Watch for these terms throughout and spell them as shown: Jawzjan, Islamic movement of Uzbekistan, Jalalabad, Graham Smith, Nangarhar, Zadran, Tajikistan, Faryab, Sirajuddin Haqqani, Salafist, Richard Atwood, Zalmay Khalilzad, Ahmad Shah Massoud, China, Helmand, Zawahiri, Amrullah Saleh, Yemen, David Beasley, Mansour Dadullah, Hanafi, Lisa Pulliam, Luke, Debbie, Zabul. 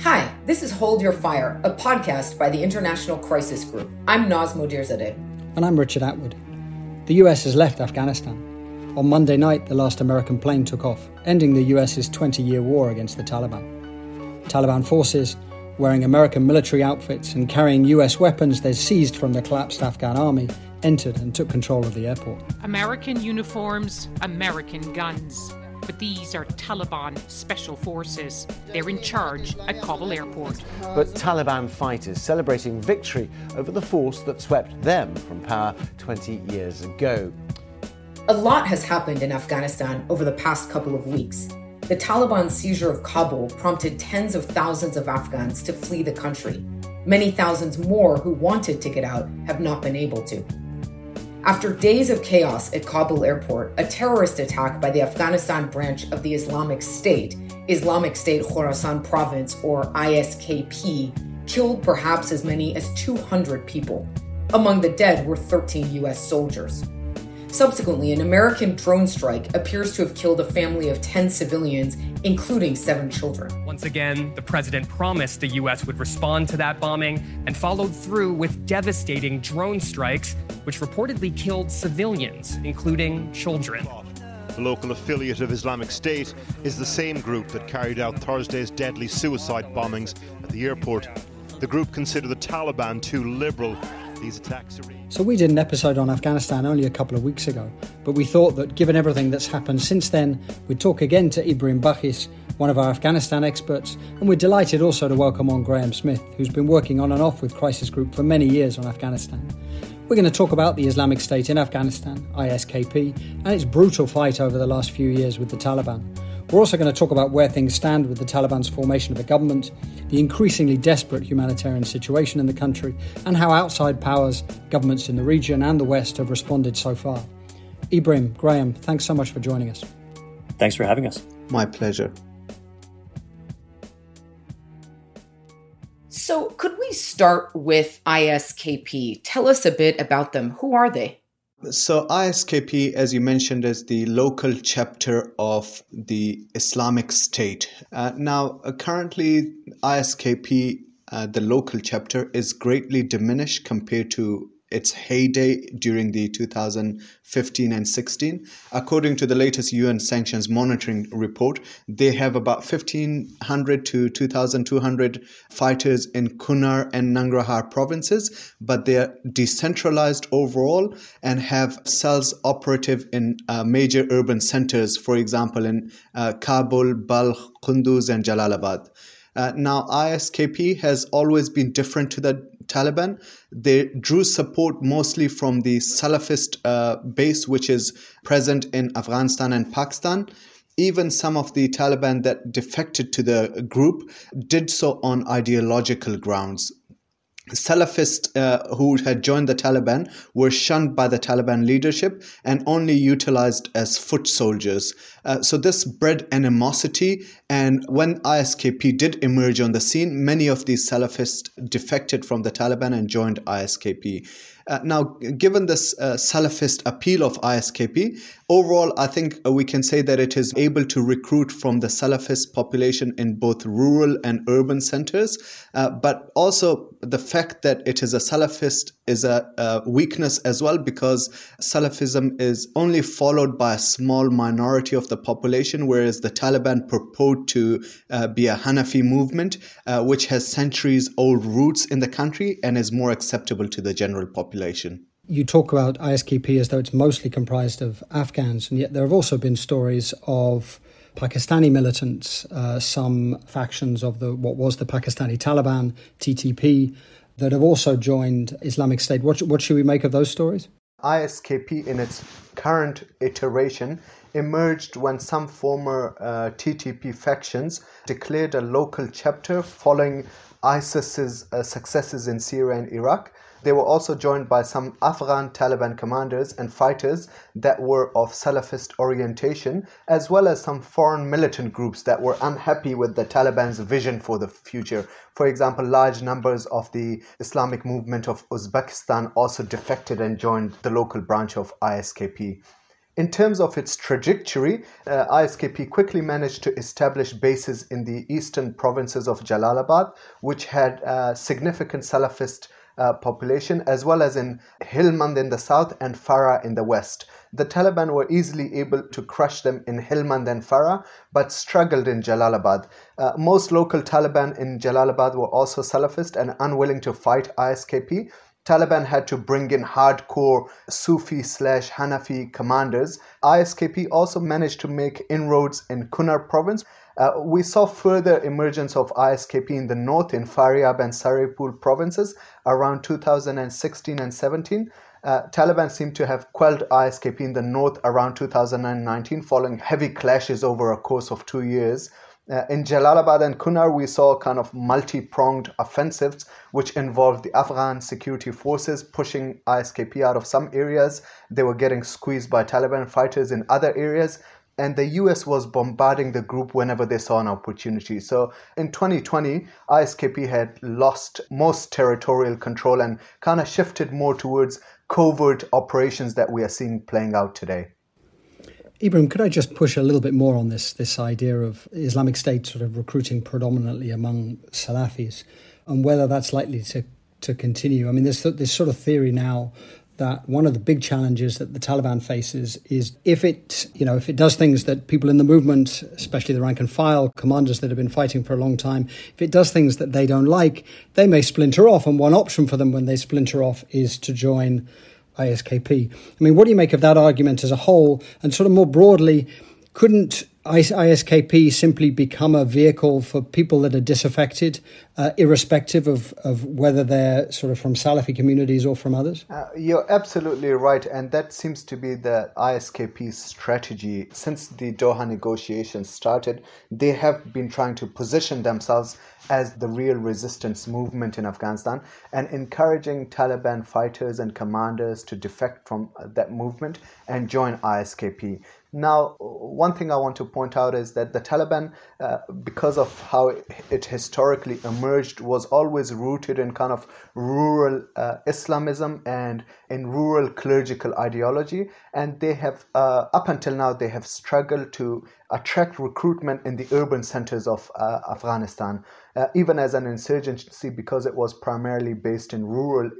Hi, this is Hold Your Fire, a podcast by the International Crisis Group. I'm Naz Modirzadeh. And I'm Richard Atwood. The US has left Afghanistan. On Monday night, the last American plane took off, ending the US's 20-year war against the Taliban. Taliban forces, wearing American military outfits and carrying US weapons they seized from the collapsed Afghan army, entered and took control of the airport. American uniforms, American guns. But these are Taliban special forces. They're in charge at Kabul airport. But Taliban fighters celebrating victory over the force that swept them from power 20 years ago. A lot has happened in Afghanistan over the past couple of weeks. The Taliban seizure of Kabul prompted tens of thousands of Afghans to flee the country. Many thousands more who wanted to get out have not been able to. After days of chaos at Kabul airport, a terrorist attack by the Afghanistan branch of the Islamic State Khorasan Province, or ISKP, killed perhaps as many as 200 people. Among the dead were 13 U.S. soldiers. Subsequently, an American drone strike appears to have killed a family of 10 civilians, including 7 children. Once again, the president promised the U.S. would respond to that bombing and followed through with devastating drone strikes, which reportedly killed civilians, including children. The local affiliate of Islamic State is the same group that carried out Thursday's deadly suicide bombings at the airport. The group consider the Taliban too liberal. These attacks are... So we did an episode on Afghanistan only a couple of weeks ago, but we thought that given everything that's happened since then, we'd talk again to Ibrahim Bahiss, one of our Afghanistan experts, and we're delighted also to welcome on Graham Smith, who's been working on and off with Crisis Group for many years on Afghanistan. We're going to talk about the Islamic State in Afghanistan, ISKP, and its brutal fight over the last few years with the Taliban. We're also going to talk about where things stand with the Taliban's formation of a government, the increasingly desperate humanitarian situation in the country, and how outside powers, governments in the region and the West have responded so far. Ibrahim, Graham, thanks so much for joining us. Thanks for having us. My pleasure. So could we start with ISKP? Tell us a bit about them. Who are they? So ISKP, as you mentioned, is the local chapter of the Islamic State. Currently, ISKP, the local chapter, is greatly diminished compared to its heyday during the 2015 and 16. According to the latest UN sanctions monitoring report, they have about 1,500 to 2,200 fighters in Kunar and Nangarhar provinces, but they are decentralized overall and have cells operative in major urban centers, for example, in Kabul, Balkh, Kunduz, and Jalalabad. ISKP has always been different to the Taliban. They drew support mostly from the Salafist base, which is present in Afghanistan and Pakistan. Even some of the Taliban that defected to the group did so on ideological grounds. Salafists who had joined the Taliban were shunned by the Taliban leadership and only utilized as foot soldiers. So this bred animosity, and when ISKP did emerge on the scene, many of these Salafists defected from the Taliban and joined ISKP. Now, given this Salafist appeal of ISKP, overall, I think we can say that it is able to recruit from the Salafist population in both rural and urban centers. But also the fact that it is a Salafist is a weakness as well, because Salafism is only followed by a small minority of the population, whereas the Taliban purport to be a Hanafi movement, which has centuries-old roots in the country and is more acceptable to the general population. You talk about ISKP as though it's mostly comprised of Afghans, and yet there have also been stories of Pakistani militants, some factions of what was the Pakistani Taliban, TTP, that have also joined Islamic State. What should we make of those stories? ISKP in its current iteration emerged when some former TTP factions declared a local chapter following ISIS's successes in Syria and Iraq. They were also joined by some Afghan Taliban commanders and fighters that were of Salafist orientation, as well as some foreign militant groups that were unhappy with the Taliban's vision for the future. For example, large numbers of the Islamic movement of Uzbekistan also defected and joined the local branch of ISKP. In terms of its trajectory, ISKP quickly managed to establish bases in the eastern provinces of Jalalabad, which had significant Salafist population, as well as in Helmand in the south and Farah in the west. The Taliban were easily able to crush them in Helmand and Farah, but struggled in Jalalabad. Most local Taliban in Jalalabad were also Salafist and unwilling to fight ISKP. Taliban had to bring in hardcore Sufi/Hanafi commanders. ISKP also managed to make inroads in Kunar province. We saw further emergence of ISKP in the north in Faryab and Saripur provinces around 2016 and 17. Taliban seem to have quelled ISKP in the north around 2019 following heavy clashes over a course of 2 years. In Jalalabad and Kunar, we saw kind of multi-pronged offensives, which involved the Afghan security forces pushing ISKP out of some areas. They were getting squeezed by Taliban fighters in other areas. And the US was bombarding the group whenever they saw an opportunity. So in 2020, ISKP had lost most territorial control and kind of shifted more towards covert operations that we are seeing playing out today. Ibrahim, could I just push a little bit more on this idea of Islamic State sort of recruiting predominantly among Salafis and whether that's likely to continue? I mean, there's this sort of theory now that one of the big challenges that the Taliban faces is if it does things that people in the movement, especially the rank and file commanders that have been fighting for a long time, if it does things that they don't like, they may splinter off. And one option for them when they splinter off is to join ISKP. I mean, what do you make of that argument as a whole? And sort of more broadly, couldn't ISKP simply become a vehicle for people that are disaffected, irrespective of whether they're sort of from Salafi communities or from others? You're absolutely right. And that seems to be the ISKP's strategy. Since the Doha negotiations started, they have been trying to position themselves as the real resistance movement in Afghanistan and encouraging Taliban fighters and commanders to defect from that movement and join ISKP. Now, one thing I want to point out is that the Taliban, because of how it historically emerged, was always rooted in kind of rural Islamism and in rural clerical ideology. And they have, up until now, they have struggled to attract recruitment in the urban centers of Afghanistan, even as an insurgency, because it was primarily based in rural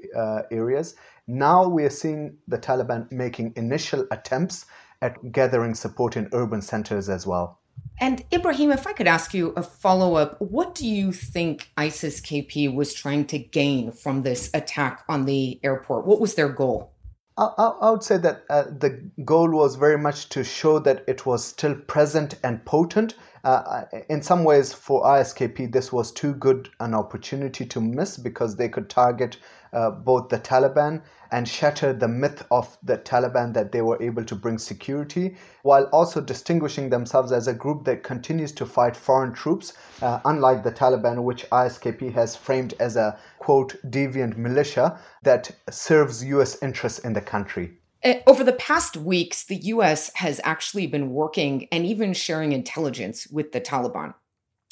areas. Now we are seeing the Taliban making initial attempts at gathering support in urban centers as well. And Ibrahim, if I could ask you a follow-up, what do you think ISIS-KP was trying to gain from this attack on the airport? What was their goal? I would say that the goal was very much to show that it was still present and potent. In some ways, for ISKP, this was too good an opportunity to miss because they could target both the Taliban and shatter the myth of the Taliban that they were able to bring security, while also distinguishing themselves as a group that continues to fight foreign troops, unlike the Taliban, which ISKP has framed as a, quote, deviant militia that serves US interests in the country. Over the past weeks, the U.S. has actually been working and even sharing intelligence with the Taliban.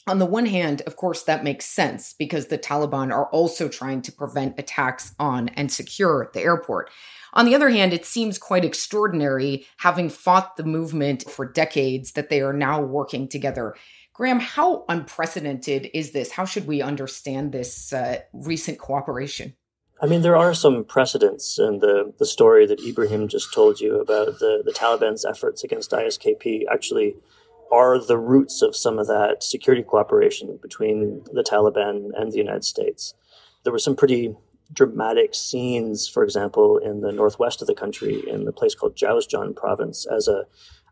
On the one hand, of course, that makes sense because the Taliban are also trying to prevent attacks on and secure the airport. On the other hand, it seems quite extraordinary, having fought the movement for decades, that they are now working together. Graham, how unprecedented is this? How should we understand this recent cooperation? I mean, there are some precedents in the story that Ibrahim just told you about the Taliban's efforts against ISKP actually are the roots of some of that security cooperation between the Taliban and the United States. There were some pretty dramatic scenes, for example, in the northwest of the country, in the place called Jawzjan province, as a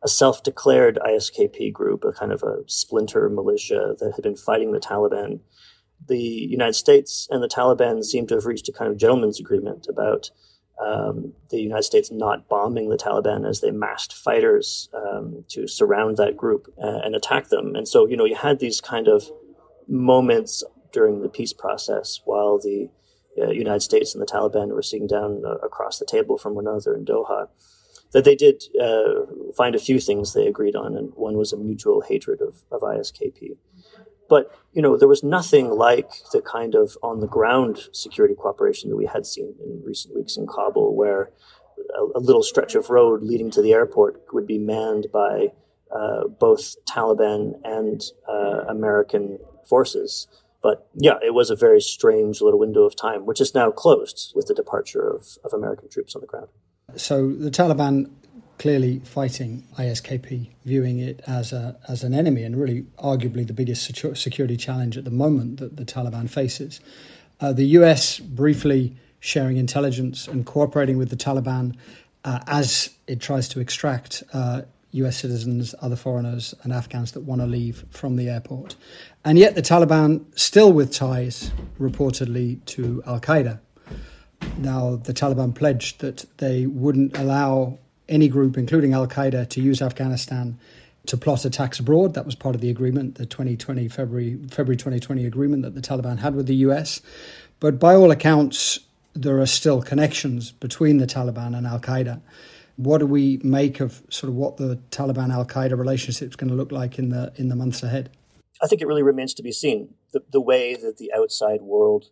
self-declared ISKP group, a kind of a splinter militia that had been fighting the Taliban. The United States and the Taliban seem to have reached a kind of gentleman's agreement about the United States not bombing the Taliban as they massed fighters to surround that group and attack them. And so, you know, you had these kind of moments during the peace process while the United States and the Taliban were sitting down across the table from one another in Doha, that they did find a few things they agreed on. And one was a mutual hatred of ISKP. But, you know, there was nothing like the kind of on-the-ground security cooperation that we had seen in recent weeks in Kabul, where a little stretch of road leading to the airport would be manned by both Taliban and American forces. But, yeah, it was a very strange little window of time, which is now closed with the departure of American troops on the ground. So the Taliban clearly fighting ISKP, viewing it as an enemy, and really arguably the biggest security challenge at the moment that the Taliban faces. The US briefly sharing intelligence and cooperating with the Taliban as it tries to extract US citizens, other foreigners and Afghans that want to leave from the airport. And yet the Taliban still with ties reportedly to al-Qaeda. Now, the Taliban pledged that they wouldn't allow any group, including al-Qaeda, to use Afghanistan to plot attacks abroad. That was part of the agreement, the February 2020 agreement that the Taliban had with the US. But by all accounts, there are still connections between the Taliban and al-Qaeda. What do we make of sort of what the Taliban-al-Qaeda relationship is going to look like in the months ahead? I think it really remains to be seen. The way that the outside world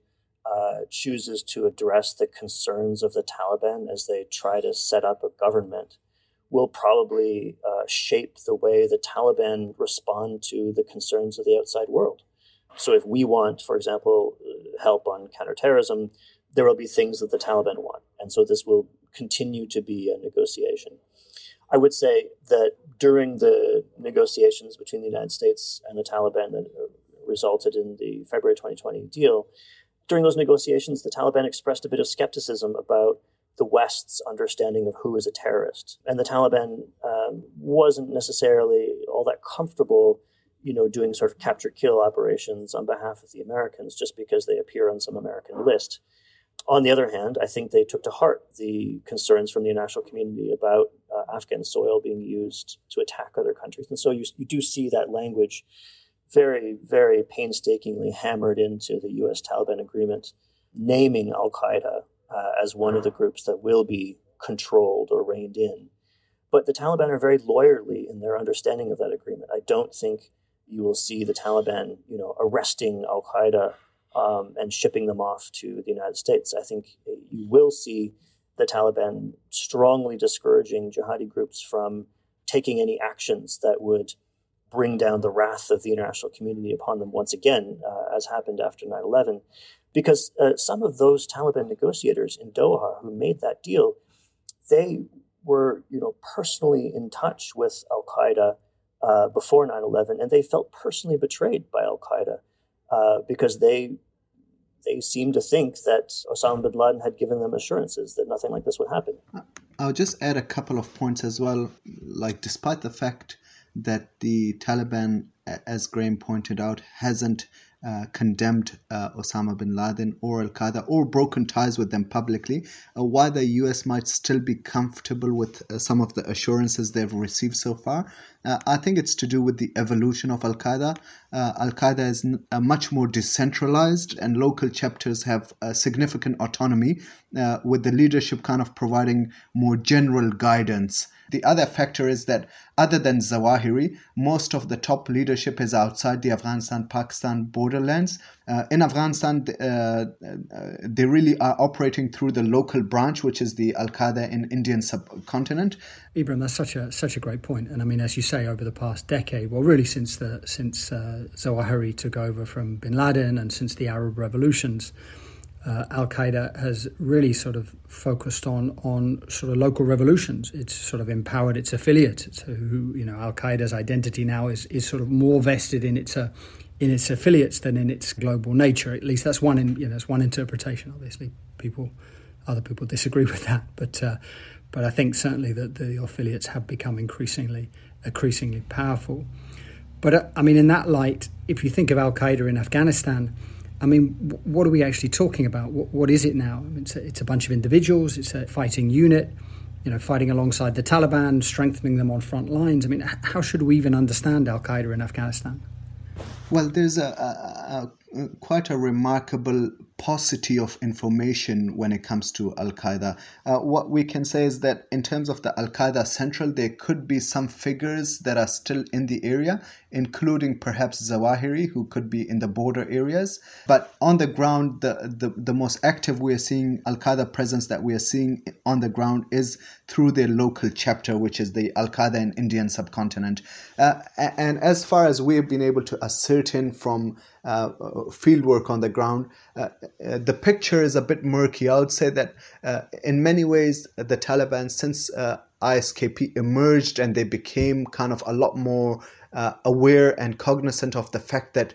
chooses to address the concerns of the Taliban as they try to set up a government will probably shape the way the Taliban respond to the concerns of the outside world. So if we want, for example, help on counterterrorism, there will be things that the Taliban want. And so this will continue to be a negotiation. I would say that during the negotiations between the United States and the Taliban that resulted in the February 2020 deal, during those negotiations, the Taliban expressed a bit of skepticism about the West's understanding of who is a terrorist. And the Taliban wasn't necessarily all that comfortable, you know, doing sort of capture-kill operations on behalf of the Americans just because they appear on some American list. On the other hand, I think they took to heart the concerns from the international community about Afghan soil being used to attack other countries. And so you do see that language very, very painstakingly hammered into the U.S. Taliban agreement, naming al-Qaeda as one of the groups that will be controlled or reined in. But the Taliban are very lawyerly in their understanding of that agreement. I don't think you will see the Taliban, you know, arresting al-Qaeda and shipping them off to the United States. I think you will see the Taliban strongly discouraging jihadi groups from taking any actions that would bring down the wrath of the international community upon them once again, as happened after 9/11, because some of those Taliban negotiators in Doha who made that deal, they were, you know, personally in touch with al-Qaeda before 9/11, and they felt personally betrayed by al-Qaeda because they seemed to think that Osama bin Laden had given them assurances that nothing like this would happen. I'll just add a couple of points as well, like despite the fact that the Taliban, as Graham pointed out, hasn't condemned Osama bin Laden or al-Qaeda or broken ties with them publicly, while the US might still be comfortable with some of the assurances they've received so far, I think it's to do with the evolution of al-Qaeda. Al-Qaeda is much more decentralized, and local chapters have significant autonomy, with the leadership kind of providing more general guidance. The other factor is that other than Zawahiri, most of the top leadership is outside the Afghanistan-Pakistan borderlands. In Afghanistan, they really are operating through the local branch, which is the al-Qaeda in Indian subcontinent. Ibrahim, that's such a great point. And I mean, as you say, over the past decade, well, really since Zawahiri took over from bin Laden and since the Arab revolutions, Al-Qaeda has really sort of focused on sort of local revolutions. It's sort of empowered its affiliates. So, you know, Al-Qaeda's identity now is sort of more vested in its affiliates than in its global nature. At least that's one interpretation. Obviously, other people disagree with that, but I think certainly that the affiliates have become increasingly powerful. But I mean, in that light, if you think of Al-Qaeda in Afghanistan, I mean, what are we actually talking about? What is it now? I mean, it's a bunch of individuals. It's a fighting unit, you know, fighting alongside the Taliban, strengthening them on front lines. I mean, how should we even understand Al-Qaeda in Afghanistan? Well, there's quite a remarkable paucity of information when it comes to Al-Qaeda. What we can say is that in terms of the Al-Qaeda Central, there could be some figures that are still in the area, including perhaps Zawahiri, who could be in the border areas. But on the ground, the most active we are seeing Al-Qaeda presence that we are seeing on the ground is through their local chapter, which is the Al-Qaeda in Indian subcontinent. And as far as we've been able to ascertain from field work on the ground, the picture is a bit murky. I would say that in many ways the Taliban, since ISKP emerged and they became kind of a lot more aware and cognizant of the fact that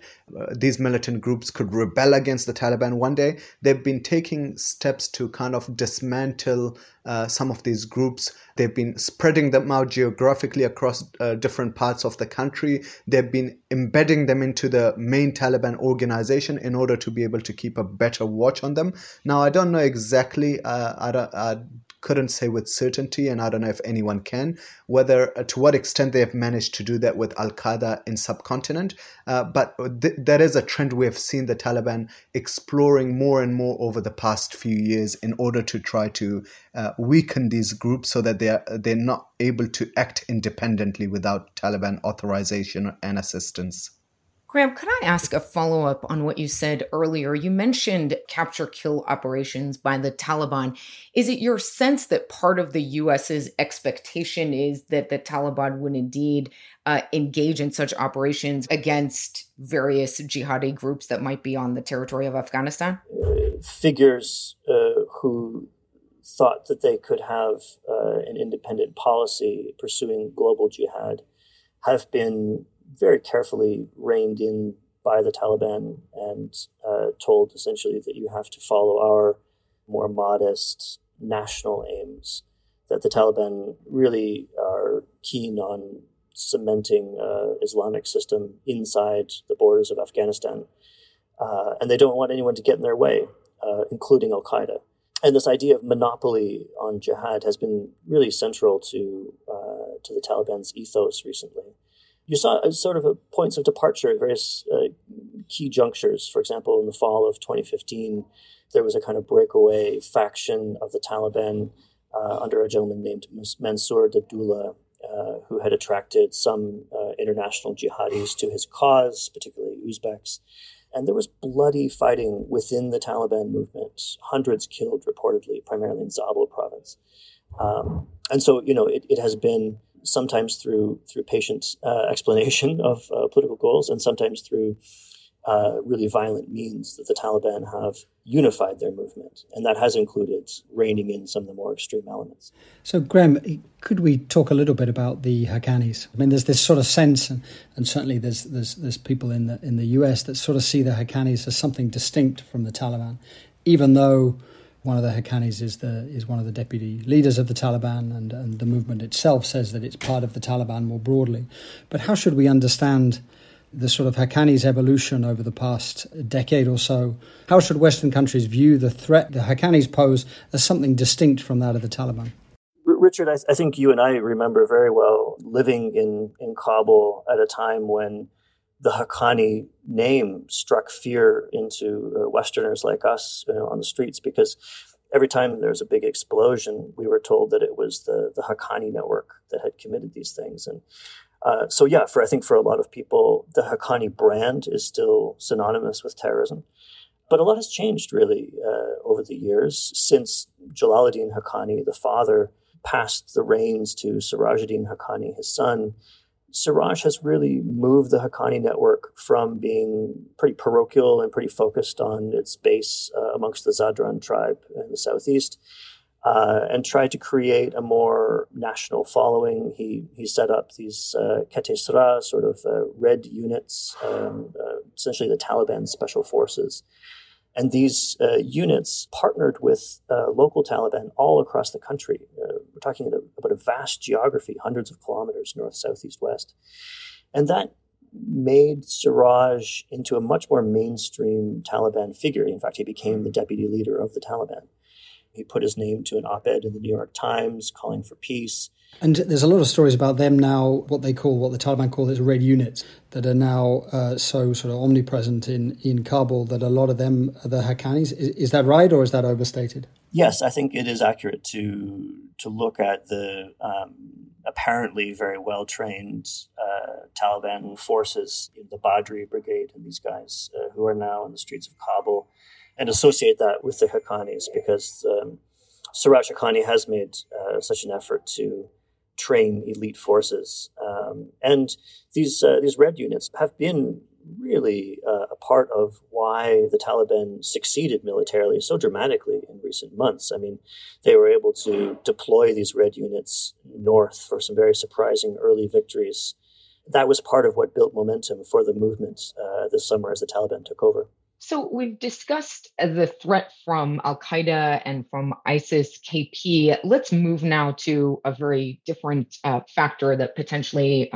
these militant groups could rebel against the Taliban one day, they've been taking steps to kind of dismantle some of these groups. They've been spreading them out geographically across different parts of the country. They've been embedding them into the main Taliban organization in order to be able to keep a better watch on them. Now, I don't know exactly, I couldn't say with certainty, and I don't know if anyone can, whether to what extent they have managed to do that with Al-Qaeda in subcontinent. But that is a trend we have seen the Taliban exploring more and more over the past few years in order to try to weaken these groups so that they're not able to act independently without Taliban authorization and assistance. Graham, could I ask a follow-up on what you said earlier? You mentioned capture-kill operations by the Taliban. Is it your sense that part of the U.S.'s expectation is that the Taliban would indeed engage in such operations against various jihadi groups that might be on the territory of Afghanistan? Figures who thought that they could have an independent policy pursuing global jihad have been very carefully reined in by the Taliban and told essentially that you have to follow our more modest national aims, that the Taliban really are keen on cementing Islamic system inside the borders of Afghanistan. And they don't want anyone to get in their way, including al-Qaeda. And this idea of monopoly on jihad has been really central to the Taliban's ethos recently. You saw sort of points of departure at various key junctures. For example, in the fall of 2015, there was a kind of breakaway faction of the Taliban under a gentleman named Mansour Dadullah, who had attracted some international jihadis to his cause, particularly Uzbeks. And there was bloody fighting within the Taliban movement, hundreds killed reportedly, primarily in Zabul province. And so, you know, it has been sometimes through patient explanation of political goals and sometimes through really violent means that the Taliban have unified their movement. And that has included reining in some of the more extreme elements. So, Graham, could we talk a little bit about the Haqqanis? I mean, there's this sort of sense, and certainly there's people in the US that sort of see the Haqqanis as something distinct from the Taliban, even though one of the Haqqanis is one of the deputy leaders of the Taliban, and the movement itself says that it's part of the Taliban more broadly. But how should we understand the sort of Haqqani's evolution over the past decade or so? How should Western countries view the threat the Haqqani's pose as something distinct from that of the Taliban? Richard, I think you and I remember very well living in Kabul at a time when the Haqqani name struck fear into Westerners like us, on the streets, because every time there was a big explosion, we were told that it was the Haqqani network that had committed these things. And for a lot of people, the Haqqani brand is still synonymous with terrorism. But a lot has changed, really, over the years since Jalalabad Haqqani, the father, passed the reins to Sirajuddin Haqqani, his son. Siraj has really moved the Haqqani network from being pretty parochial and pretty focused on its base amongst the Zadran tribe in the southeast, and tried to create a more national following. He set up these Katesra, sort of red units, essentially the Taliban special forces. And these units partnered with local Taliban all across the country. We're talking about a vast geography, hundreds of kilometers north, south, east, west. And that made Siraj into a much more mainstream Taliban figure. In fact, he became the deputy leader of the Taliban. He put his name to an op-ed in the New York Times calling for peace. And there's a lot of stories about them now, what the Taliban call its red units, that are now so sort of omnipresent in Kabul that a lot of them are the Haqqanis. Is that right, or is that overstated? Yes, I think it is accurate to look at the apparently very well-trained Taliban forces, the Badri Brigade and these guys who are now in the streets of Kabul, and associate that with the Haqqanis, because Siraj Haqqani has made such an effort to train elite forces. And these red units have been really a part of why the Taliban succeeded militarily so dramatically in recent months. I mean, they were able to deploy these red units north for some very surprising early victories. That was part of what built momentum for the movement this summer as the Taliban took over. So we've discussed the threat from al-Qaeda and from ISIS-KP. Let's move now to a very different factor that potentially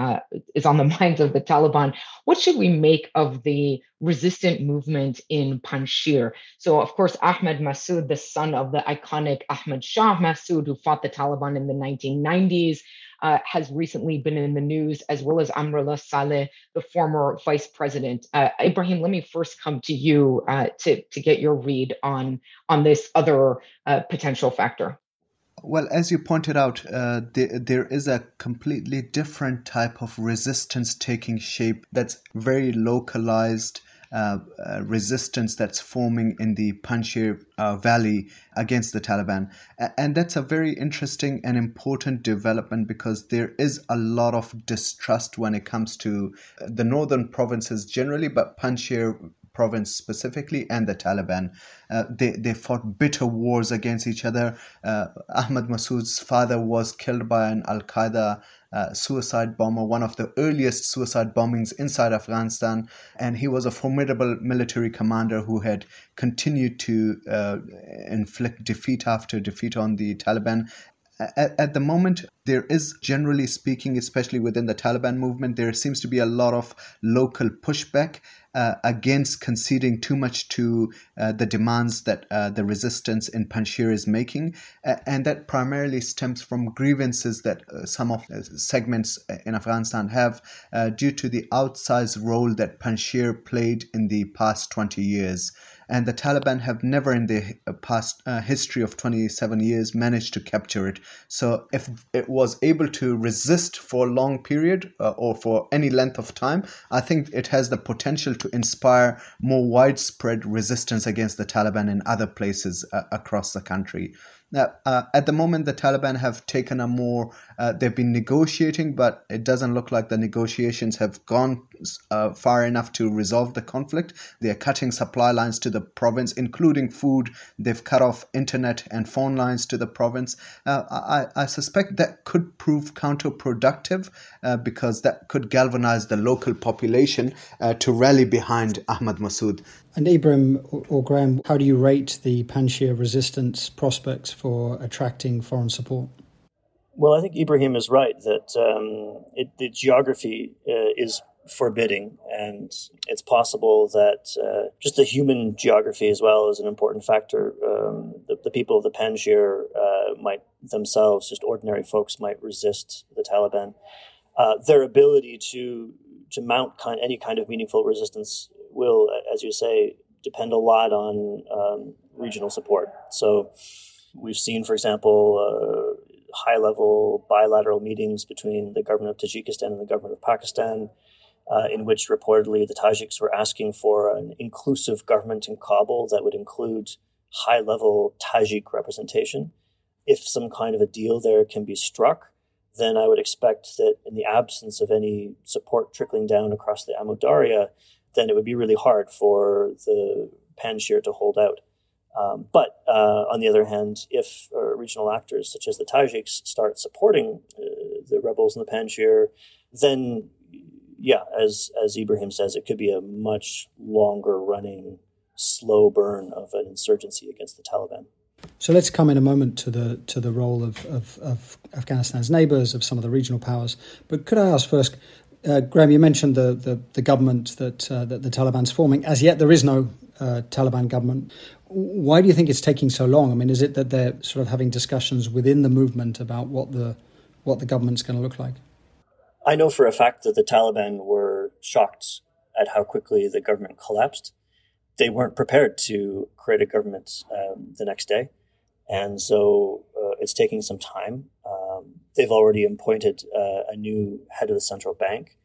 is on the minds of the Taliban. What should we make of the resistant movement in Panjshir? So, of course, Ahmad Massoud, the son of the iconic Ahmad Shah Massoud, who fought the Taliban in the 1990s, has recently been in the news, as well as Amrullah Saleh, the former vice president. Ibrahim, let me first come to you to get your read on this other potential factor. Well, as you pointed out, there is a completely different type of resistance taking shape that's very localized, resistance that's forming in the Panjshir Valley against the Taliban. And that's a very interesting and important development, because there is a lot of distrust when it comes to the northern provinces generally, but Panjshir province specifically, and the Taliban. They fought bitter wars against each other. Ahmad Massoud's father was killed by an al-Qaeda suicide bomber, one of the earliest suicide bombings inside Afghanistan. And he was a formidable military commander who had continued to inflict defeat after defeat on the Taliban. At the moment, there is, generally speaking, especially within the Taliban movement, there seems to be a lot of local pushback against conceding too much to the demands that the resistance in Panjshir is making. And that primarily stems from grievances that some of the segments in Afghanistan have due to the outsized role that Panjshir played in the past 20 years. And the Taliban have never in the past history of 27 years managed to capture it. So if it was able to resist for a long period or for any length of time, I think it has the potential to inspire more widespread resistance against the Taliban in other places across the country. Now, at the moment, the Taliban have taken a more, they've been negotiating, but it doesn't look like the negotiations have gone far enough to resolve the conflict. They are cutting supply lines to the province, including food. They've cut off internet and phone lines to the province. I suspect that could prove counterproductive because that could galvanize the local population to rally behind Ahmad Massoud. And Ibrahim or Graham, how do you rate the Panjshir resistance prospects for attracting foreign support? Well, I think Ibrahim is right that the geography is forbidding. And it's possible that just the human geography as well is an important factor. The people of the Panjshir might themselves, just ordinary folks, might resist the Taliban. Their ability to mount any kind of meaningful resistance will, as you say, depend a lot on regional support. So we've seen, for example, high-level bilateral meetings between the government of Tajikistan and the government of Pakistan, in which reportedly the Tajiks were asking for an inclusive government in Kabul that would include high-level Tajik representation. If some kind of a deal there can be struck, then I would expect that in the absence of any support trickling down across the Amudarya, then it would be really hard for the Panjshir to hold out. But on the other hand, if regional actors such as the Tajiks start supporting the rebels in the Panjshir, then, yeah, as Ibrahim says, it could be a much longer-running, slow burn of an insurgency against the Taliban. So let's come in a moment to the role of Afghanistan's neighbours, of some of the regional powers. But could I ask first, Graham, you mentioned the government that the Taliban's forming. As yet, there is no Taliban government. Why do you think it's taking so long? I mean, is it that they're sort of having discussions within the movement about what the government's going to look like? I know for a fact that the Taliban were shocked at how quickly the government collapsed. They weren't prepared to create a government the next day. And so it's taking some time. They've already appointed a new head of the central bank.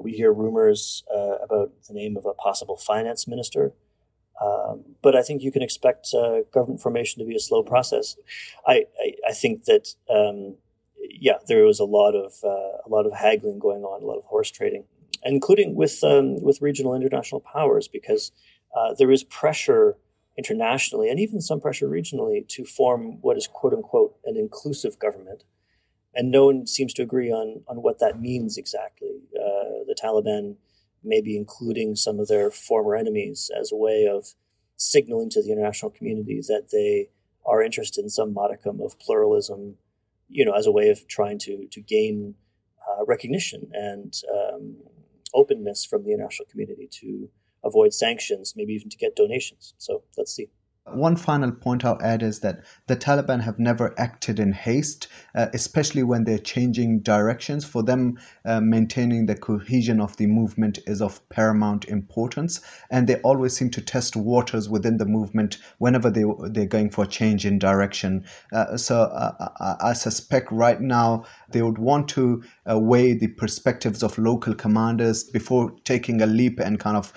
We hear rumors about the name of a possible finance minister. But I think you can expect government formation to be a slow process. I think that, there was a lot of haggling going on, a lot of horse trading, including with regional international powers, because there is pressure internationally and even some pressure regionally to form what is, quote unquote, an inclusive government. And no one seems to agree on what that means exactly. The Taliban may be including some of their former enemies as a way of signaling to the international community that they are interested in some modicum of pluralism, as a way of trying to gain recognition and openness from the international community to avoid sanctions, maybe even to get donations. So let's see. One final point I'll add is that the Taliban have never acted in haste, especially when they're changing directions. For them, maintaining the cohesion of the movement is of paramount importance, and they always seem to test waters within the movement whenever they're going for a change in direction. So I suspect right now they would want to weigh the perspectives of local commanders before taking a leap and kind of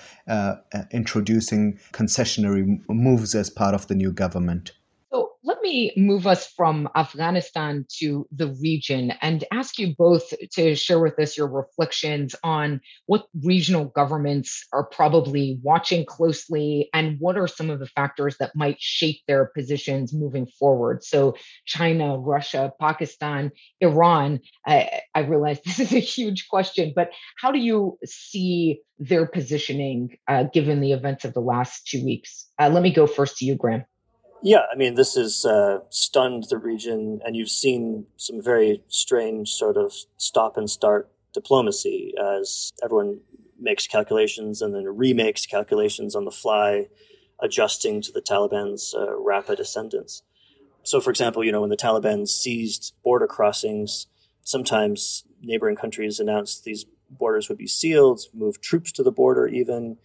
introducing concessionary moves as part of the new government. So let me move us from Afghanistan to the region and ask you both to share with us your reflections on what regional governments are probably watching closely and what are some of the factors that might shape their positions moving forward. So China, Russia, Pakistan, Iran, I realize this is a huge question, but how do you see their positioning given the events of the last 2 weeks? Let me go first to you, Graham. Yeah, I mean, this has stunned the region, and you've seen some very strange sort of stop and start diplomacy as everyone makes calculations and then remakes calculations on the fly, adjusting to the Taliban's rapid ascendance. So, for example, when the Taliban seized border crossings, sometimes neighboring countries announced these borders would be sealed, moved troops to the border even,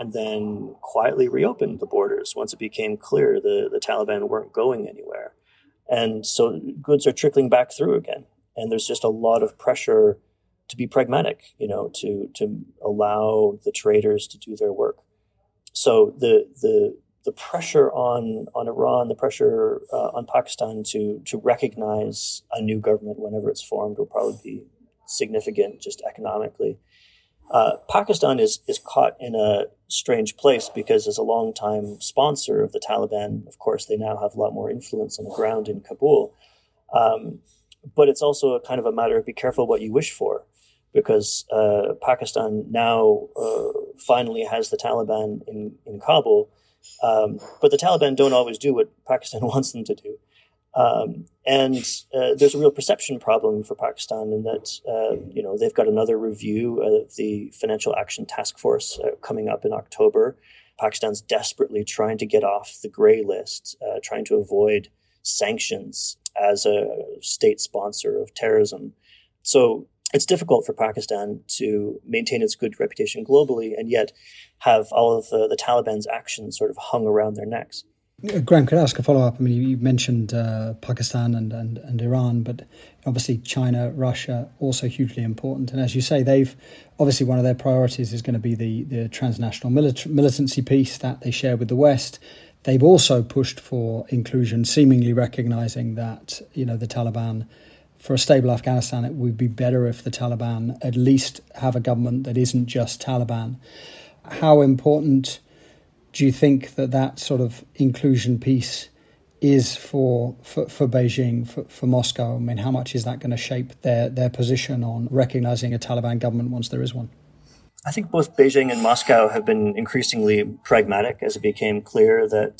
and then quietly reopened the borders once it became clear the Taliban weren't going anywhere. And so goods are trickling back through again. And there's just a lot of pressure to be pragmatic, to allow the traders to do their work. So the pressure on Iran, the pressure on Pakistan to recognize a new government whenever it's formed will probably be significant just economically. Pakistan is caught in a strange place because as a longtime sponsor of the Taliban, of course, they now have a lot more influence on the ground in Kabul. But it's also a kind of a matter of be careful what you wish for, because Pakistan now finally has the Taliban in Kabul. But the Taliban don't always do what Pakistan wants them to do. And there's a real perception problem for Pakistan in that, they've got another review of the Financial Action Task Force coming up in October. Pakistan's desperately trying to get off the grey list, trying to avoid sanctions as a state sponsor of terrorism. So it's difficult for Pakistan to maintain its good reputation globally and yet have all of the Taliban's actions sort of hung around their necks. Graham, could I ask a follow-up? I mean, you mentioned Pakistan and Iran, but obviously China, Russia, also hugely important. And as you say, they've obviously one of their priorities is going to be the transnational militancy piece that they share with the West. They've also pushed for inclusion, seemingly recognising that, the Taliban, for a stable Afghanistan, it would be better if the Taliban at least have a government that isn't just Taliban. How important do you think that sort of inclusion piece is for Beijing, for Moscow? I mean, how much is that going to shape their position on recognizing a Taliban government once there is one? I think both Beijing and Moscow have been increasingly pragmatic as it became clear that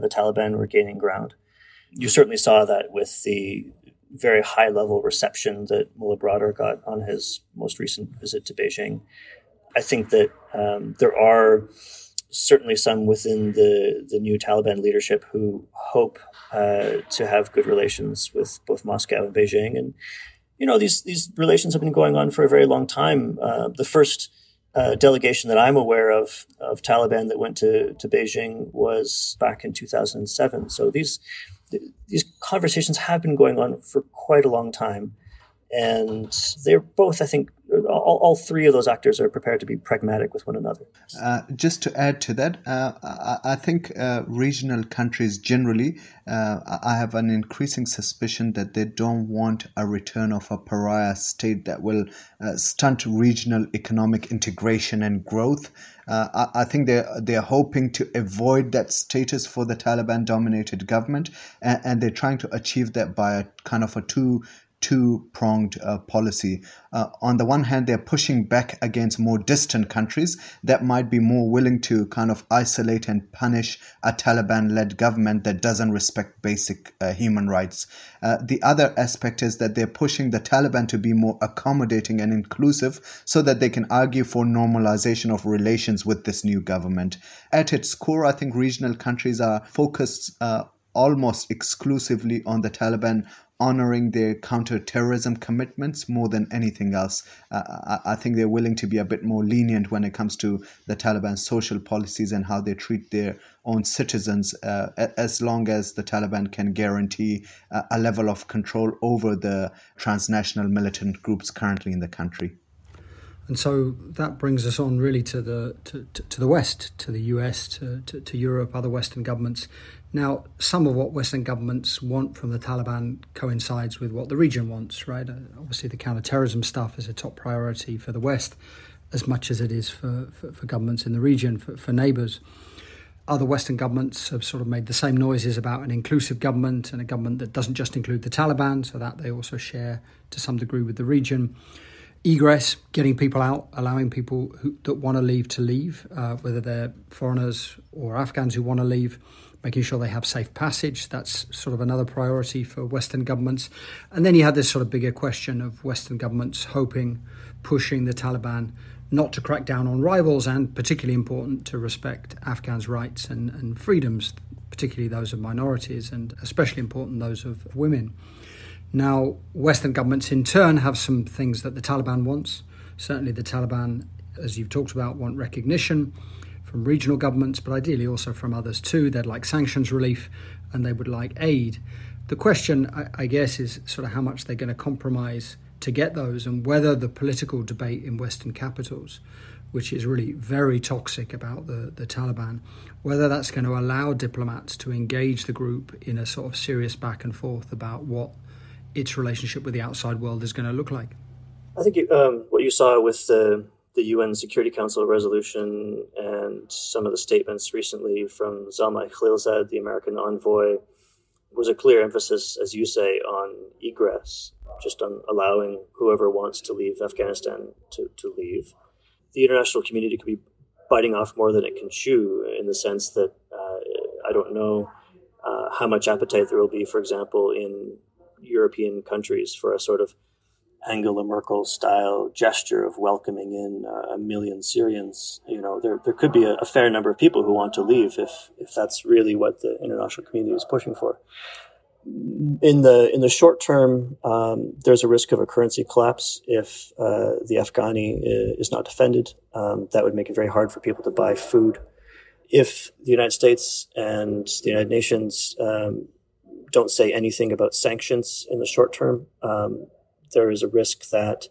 the Taliban were gaining ground. You certainly saw that with the very high-level reception that Mullah Browder got on his most recent visit to Beijing. I think that there are certainly some within the new Taliban leadership who hope to have good relations with both Moscow and Beijing. And, these relations have been going on for a very long time. The first delegation that I'm aware of Taliban that went to Beijing was back in 2007. So these conversations have been going on for quite a long time. And they're both, I think, all three of those actors are prepared to be pragmatic with one another. Just to add to that, I think regional countries generally, I have an increasing suspicion that they don't want a return of a pariah state that will stunt regional economic integration and growth. I think they're hoping to avoid that status for the Taliban-dominated government, and they're trying to achieve that by a kind of a two-pronged policy. On the one hand, they're pushing back against more distant countries that might be more willing to kind of isolate and punish a Taliban-led government that doesn't respect basic human rights. The other aspect is that they're pushing the Taliban to be more accommodating and inclusive so that they can argue for normalization of relations with this new government. At its core, I think regional countries are focused almost exclusively on the Taliban honoring their counter-terrorism commitments more than anything else. I think they're willing to be a bit more lenient when it comes to the Taliban's social policies and how they treat their own citizens, as long as the Taliban can guarantee a level of control over the transnational militant groups currently in the country. And so that brings us on really to the West, to the US, to Europe, other Western governments. Now, some of what Western governments want from the Taliban coincides with what the region wants, right? Obviously, the counterterrorism stuff is a top priority for the West, as much as it is for governments in the region, for neighbours. Other Western governments have sort of made the same noises about an inclusive government and a government that doesn't just include the Taliban, so that they also share to some degree with the region. Egress, getting people out, allowing people that want to leave, whether they're foreigners or Afghans who want to leave, making sure they have safe passage. That's sort of another priority for Western governments. And then you had this sort of bigger question of Western governments hoping, pushing the Taliban not to crack down on rivals and, particularly important, to respect Afghans' rights and freedoms, particularly those of minorities and especially important those of women. Now, Western governments in turn have some things that the Taliban wants. Certainly the Taliban, as you've talked about, want recognition from regional governments, but ideally also from others too. They'd like sanctions relief and they would like aid. The question, I guess, is sort of how much they're going to compromise to get those and whether the political debate in Western capitals, which is really very toxic about the Taliban, whether that's going to allow diplomats to engage the group in a sort of serious back and forth about what its relationship with the outside world is going to look like. I think what you saw with the UN Security Council resolution and some of the statements recently from Zalmay Khalilzad, the American envoy, was a clear emphasis, as you say, on egress, just on allowing whoever wants to leave Afghanistan to leave. The international community could be biting off more than it can chew in the sense that I don't know how much appetite there will be, for example, in European countries for a sort of Angela Merkel-style gesture of welcoming in 1 million Syrians. You know, there could be a fair number of people who want to leave if that's really what the international community is pushing for. In the short term, there's a risk of a currency collapse if the Afghani is not defended. That would make it very hard for people to buy food. If the United States and the United Nations don't say anything about sanctions in the short term, there is a risk that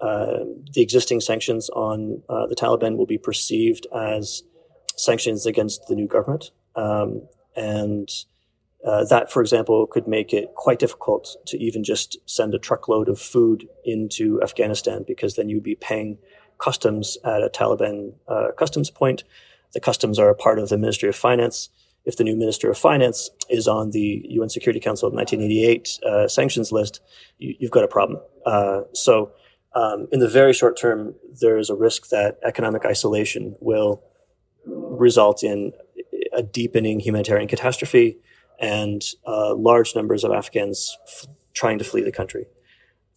the existing sanctions on the Taliban will be perceived as sanctions against the new government. That, for example, could make it quite difficult to even just send a truckload of food into Afghanistan, because then you'd be paying customs at a Taliban customs point. The customs are a part of the Ministry of Finance. If the new Minister of Finance is on the UN Security Council of 1988 sanctions list, you've got a problem. So in the very short term, there is a risk that economic isolation will result in a deepening humanitarian catastrophe and large numbers of Afghans trying to flee the country.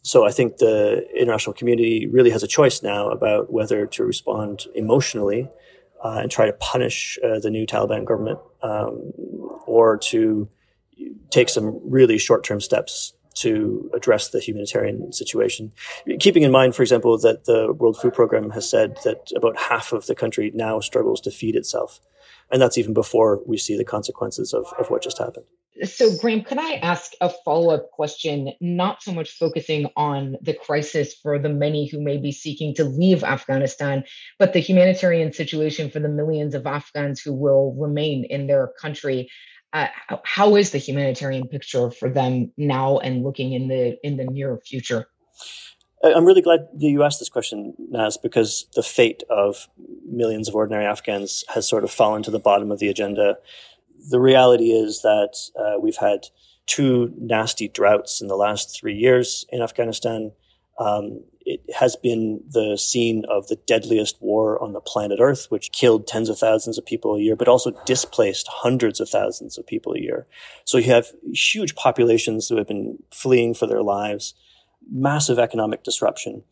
So I think the international community really has a choice now about whether to respond emotionally and try to punish the new Taliban government, or to take some really short-term steps to address the humanitarian situation. Keeping in mind, for example, that the World Food Programme has said that about half of the country now struggles to feed itself. And that's even before we see the consequences of what just happened. So, Graham, could I ask a follow-up question, not so much focusing on the crisis for the many who may be seeking to leave Afghanistan, but the humanitarian situation for the millions of Afghans who will remain in their country? How is the humanitarian picture for them now and looking in the near future? I'm really glad you asked this question, Naz, because the fate of millions of ordinary Afghans has sort of fallen to the bottom of the agenda. The reality is that we've had two nasty droughts in the last 3 years in Afghanistan. It has been the scene of the deadliest war on the planet Earth, which killed tens of thousands of people a year, but also displaced hundreds of thousands of people a year. So you have huge populations who have been fleeing for their lives, massive economic disruption.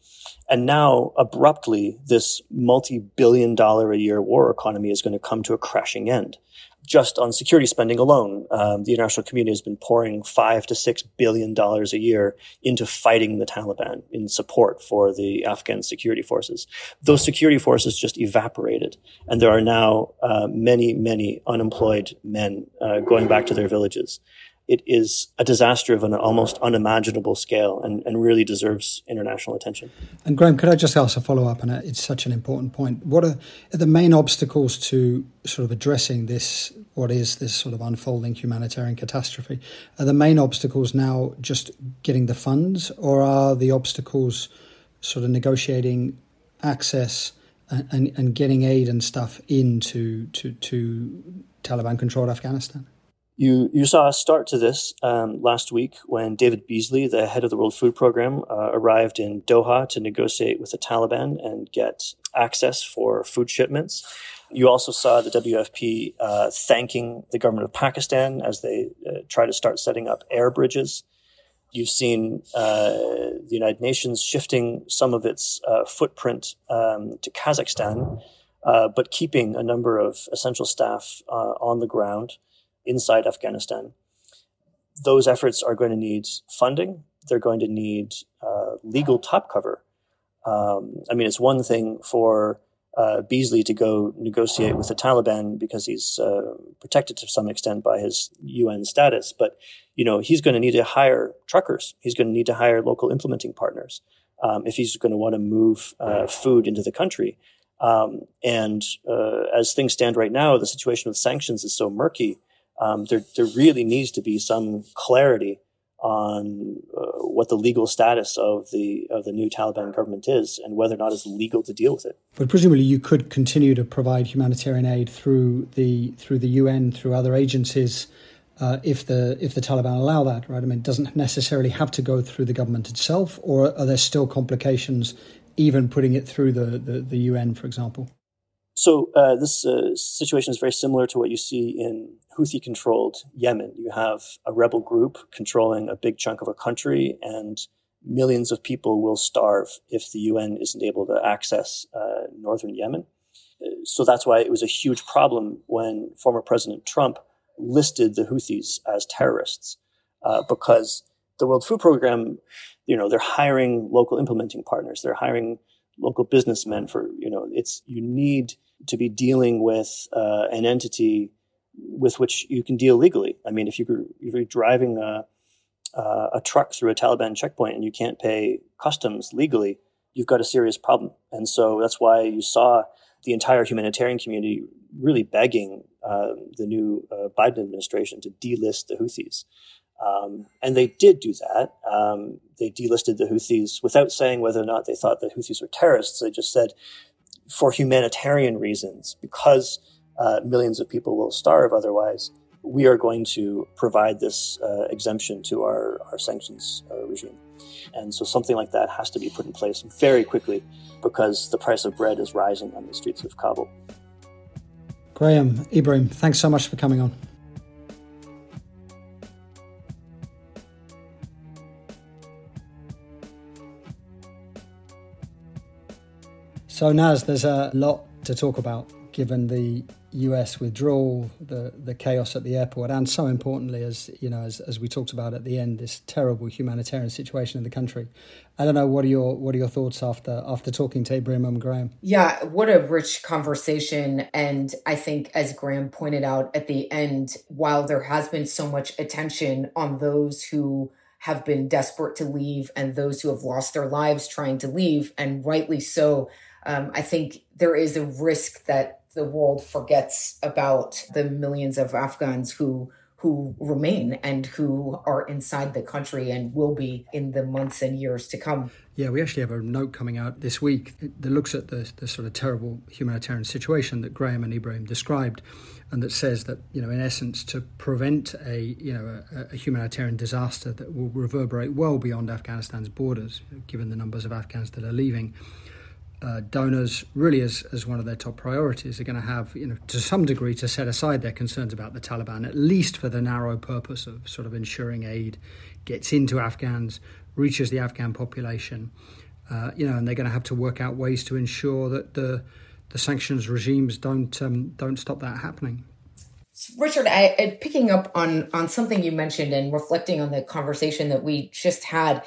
And now, abruptly, this multi-billion-dollar-a-year war economy is going to come to a crashing end. Just on security spending alone, the international community has been pouring $5 to $6 billion a year into fighting the Taliban in support for the Afghan security forces. Those security forces just evaporated, and there are now many, many unemployed men going back to their villages. It is a disaster of an almost unimaginable scale and really deserves international attention. And Graham, could I just ask a follow-up? And it's such an important point. What are the main obstacles to sort of addressing this, what is this sort of unfolding humanitarian catastrophe? Are the main obstacles now just getting the funds, or are the obstacles sort of negotiating access and getting aid and stuff into Taliban-controlled Afghanistan? You saw a start to this last week when David Beasley, the head of the World Food Programme, arrived in Doha to negotiate with the Taliban and get access for food shipments. You also saw the WFP thanking the government of Pakistan as they try to start setting up air bridges. You've seen the United Nations shifting some of its footprint to Kazakhstan, but keeping a number of essential staff on the ground inside Afghanistan. Those efforts are going to need funding. They're going to need legal top cover. It's one thing for Beasley to go negotiate with the Taliban because he's protected to some extent by his UN status, but he's going to need to hire truckers. He's going to need to hire local implementing partners if he's going to want to move food into the country. As things stand right now, the situation with sanctions is so murky. There really needs to be some clarity on what the legal status of the new Taliban government is and whether or not it's legal to deal with it. But presumably you could continue to provide humanitarian aid through the UN, through other agencies, if the Taliban allow that, right? I mean, it doesn't necessarily have to go through the government itself, or are there still complications even putting it through the UN, for example? So this situation is very similar to what you see in Houthi-controlled Yemen. You have a rebel group controlling a big chunk of a country, and millions of people will starve if the UN isn't able to access northern Yemen. So that's why it was a huge problem when former President Trump listed the Houthis as terrorists, because the World Food Programme, you know, they're hiring local implementing partners. They're hiring local businessmen for, you know, it's, you need to be dealing with an entity with which you can deal legally. I mean, if you're driving a truck through a Taliban checkpoint and you can't pay customs legally, you've got a serious problem. And so that's why you saw the entire humanitarian community really begging the new Biden administration to delist the Houthis. And they did do that. They delisted the Houthis without saying whether or not they thought the Houthis were terrorists. They just said, for humanitarian reasons, because millions of people will starve otherwise, we are going to provide this exemption to our sanctions regime. And so something like that has to be put in place very quickly, because the price of bread is rising on the streets of Kabul. Graham, Ibrahim, thanks so much for coming on. So Naz, there's a lot to talk about, given the US withdrawal, the chaos at the airport, and so importantly, as you know, as we talked about at the end, this terrible humanitarian situation in the country. I don't know, what are your thoughts after talking to Ibrahim and Graham? Yeah, what a rich conversation. And I think, as Graham pointed out at the end, while there has been so much attention on those who have been desperate to leave and those who have lost their lives trying to leave, and rightly so, I think there is a risk that the world forgets about the millions of Afghans who remain and who are inside the country and will be in the months and years to come. Yeah, we actually have a note coming out this week that looks at the sort of terrible humanitarian situation that Graham and Ibrahim described, and that says that, you know, in essence, to prevent a humanitarian disaster that will reverberate well beyond Afghanistan's borders, given the numbers of Afghans that are leaving, donors really as one of their top priorities are going to have, you know, to some degree, to set aside their concerns about the Taliban, at least for the narrow purpose of sort of ensuring aid gets into Afghans, reaches the Afghan population, you know, and they're going to have to work out ways to ensure that the sanctions regimes don't stop that happening. Richard, I picking up on something you mentioned and reflecting on the conversation that we just had.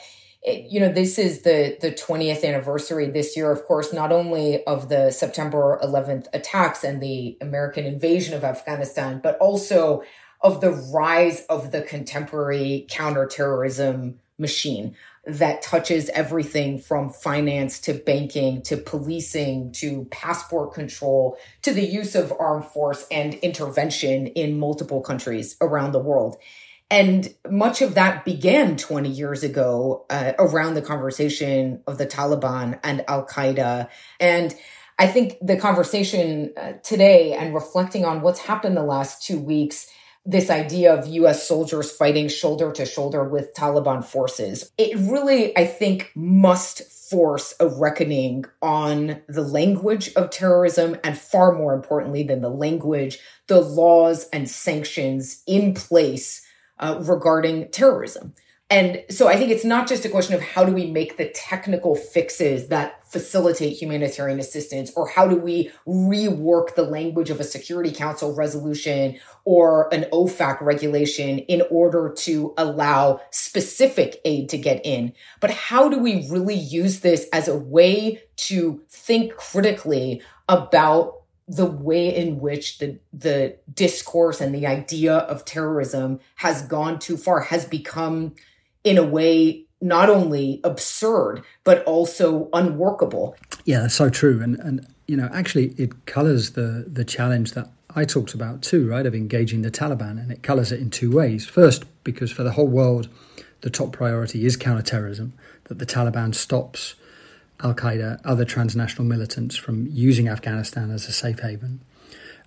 You know, this is the 20th anniversary this year, of course, not only of the September 11th attacks and the American invasion of Afghanistan, but also of the rise of the contemporary counterterrorism machine that touches everything from finance to banking to policing to passport control to the use of armed force and intervention in multiple countries around the world. And much of that began 20 years ago around the conversation of the Taliban and al-Qaeda. And I think the conversation today and reflecting on what's happened the last 2 weeks, this idea of U.S. soldiers fighting shoulder to shoulder with Taliban forces, it really, I think, must force a reckoning on the language of terrorism, and far more importantly than the language, the laws and sanctions in place regarding terrorism. And so I think it's not just a question of how do we make the technical fixes that facilitate humanitarian assistance, or how do we rework the language of a Security Council resolution or an OFAC regulation in order to allow specific aid to get in, but how do we really use this as a way to think critically about the way in which the discourse and the idea of terrorism has gone too far, has become, in a way, not only absurd, but also unworkable. Yeah, that's so true. And you know, actually, it colours the challenge that I talked about too, right, of engaging the Taliban. And it colours it in two ways. First, because for the whole world, the top priority is counterterrorism, that the Taliban stops al-Qaeda, other transnational militants from using Afghanistan as a safe haven.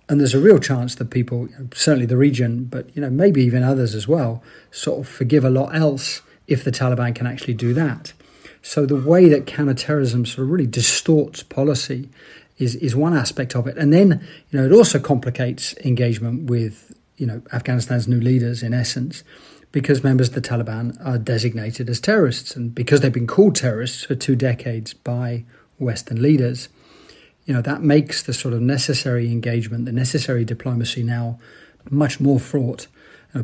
And there's a real chance that people, certainly the region, but you know, maybe even others as well, sort of forgive a lot else if the Taliban can actually do that. So the way that counterterrorism sort of really distorts policy is one aspect of it. And then, you know, it also complicates engagement with, you know, Afghanistan's new leaders, in essence, because members of the Taliban are designated as terrorists. And because they've been called terrorists for 2 decades by Western leaders, you know, that makes the sort of necessary engagement, the necessary diplomacy now much more fraught,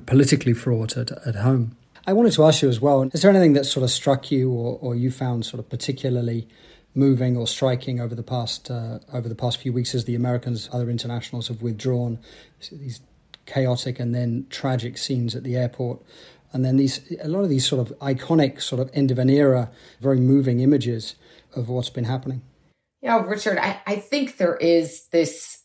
politically fraught at home. I wanted to ask you as well, is there anything that sort of struck you or you found sort of particularly moving or striking over the past few weeks as the Americans, other internationals have withdrawn, these chaotic and then tragic scenes at the airport? And then a lot of these sort of iconic sort of end of an era, very moving images of what's been happening. Yeah, Richard, I think there is this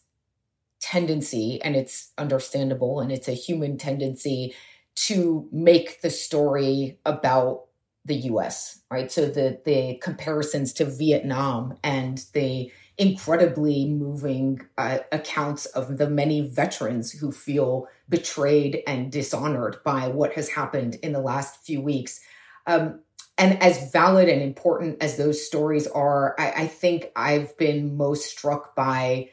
tendency, and it's understandable, and it's a human tendency to make the story about the US, right? So the comparisons to Vietnam and the incredibly moving accounts of the many veterans who feel betrayed and dishonored by what has happened in the last few weeks. And as valid and important as those stories are, I think I've been most struck by,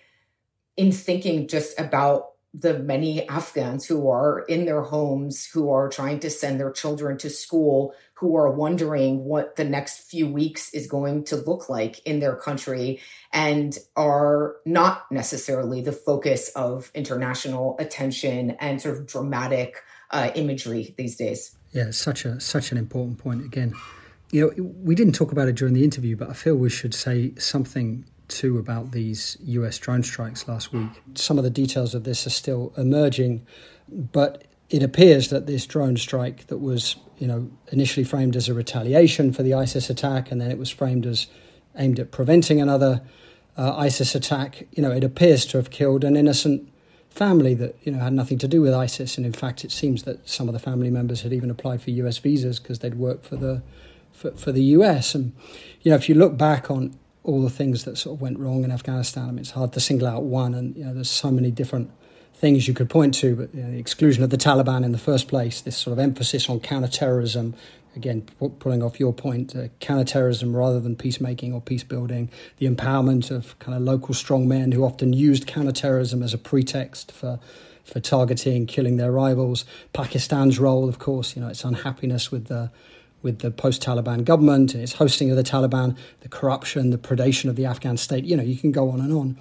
in thinking just about the many Afghans who are in their homes, who are trying to send their children to school, who are wondering what the next few weeks is going to look like in their country, and are not necessarily the focus of international attention and sort of dramatic imagery these days. Yeah, such an important point again. You know, we didn't talk about it during the interview, but I feel we should say something too about these US drone strikes last week. Some of the details of this are still emerging, but it appears that this drone strike that was, you know, initially framed as a retaliation for the ISIS attack, and then it was framed as aimed at preventing another ISIS attack, you know, it appears to have killed an innocent family that, you know, had nothing to do with ISIS. And in fact, it seems that some of the family members had even applied for US visas because they'd worked for the US. And, you know, if you look back on all the things that sort of went wrong in Afghanistan, I mean, it's hard to single out one, and, you know, there's so many different things you could point to, but, you know, the exclusion of the Taliban in the first place, this sort of emphasis on counterterrorism, again, pulling off your point, counterterrorism rather than peacemaking or peace building, the empowerment of kind of local strongmen who often used counterterrorism as a pretext for targeting, killing their rivals. Pakistan's role, of course, you know, its unhappiness with the post-Taliban government and its hosting of the Taliban, the corruption, the predation of the Afghan state, you know, you can go on and on.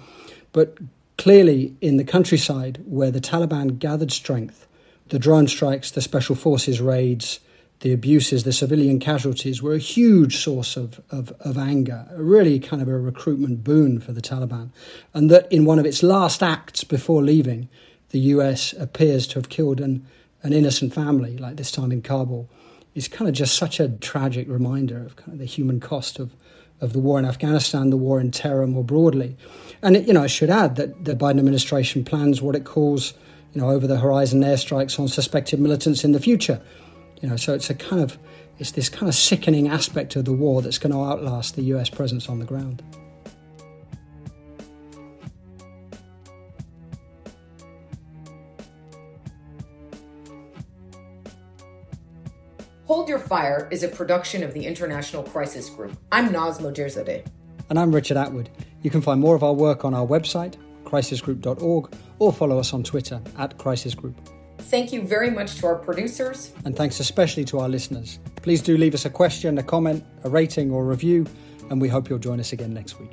But clearly in the countryside where the Taliban gathered strength, the drone strikes, the special forces raids, the abuses, the civilian casualties were a huge source of anger, really kind of a recruitment boon for the Taliban. And that in one of its last acts before leaving, the US appears to have killed an innocent family, like this time in Kabul. It's kind of just such a tragic reminder of kind of the human cost of the war in Afghanistan, the war in terror more broadly. And, it, you know, I should add that the Biden administration plans what it calls, you know, over-the-horizon airstrikes on suspected militants in the future. You know, so it's this kind of sickening aspect of the war that's going to outlast the US presence on the ground. Hold Your Fire is a production of the International Crisis Group. I'm Naz Modirzadeh. And I'm Richard Atwood. You can find more of our work on our website, crisisgroup.org, or follow us on Twitter @crisisgroup. Thank you very much to our producers. And thanks especially to our listeners. Please do leave us a question, a comment, a rating, or a review, and we hope you'll join us again next week.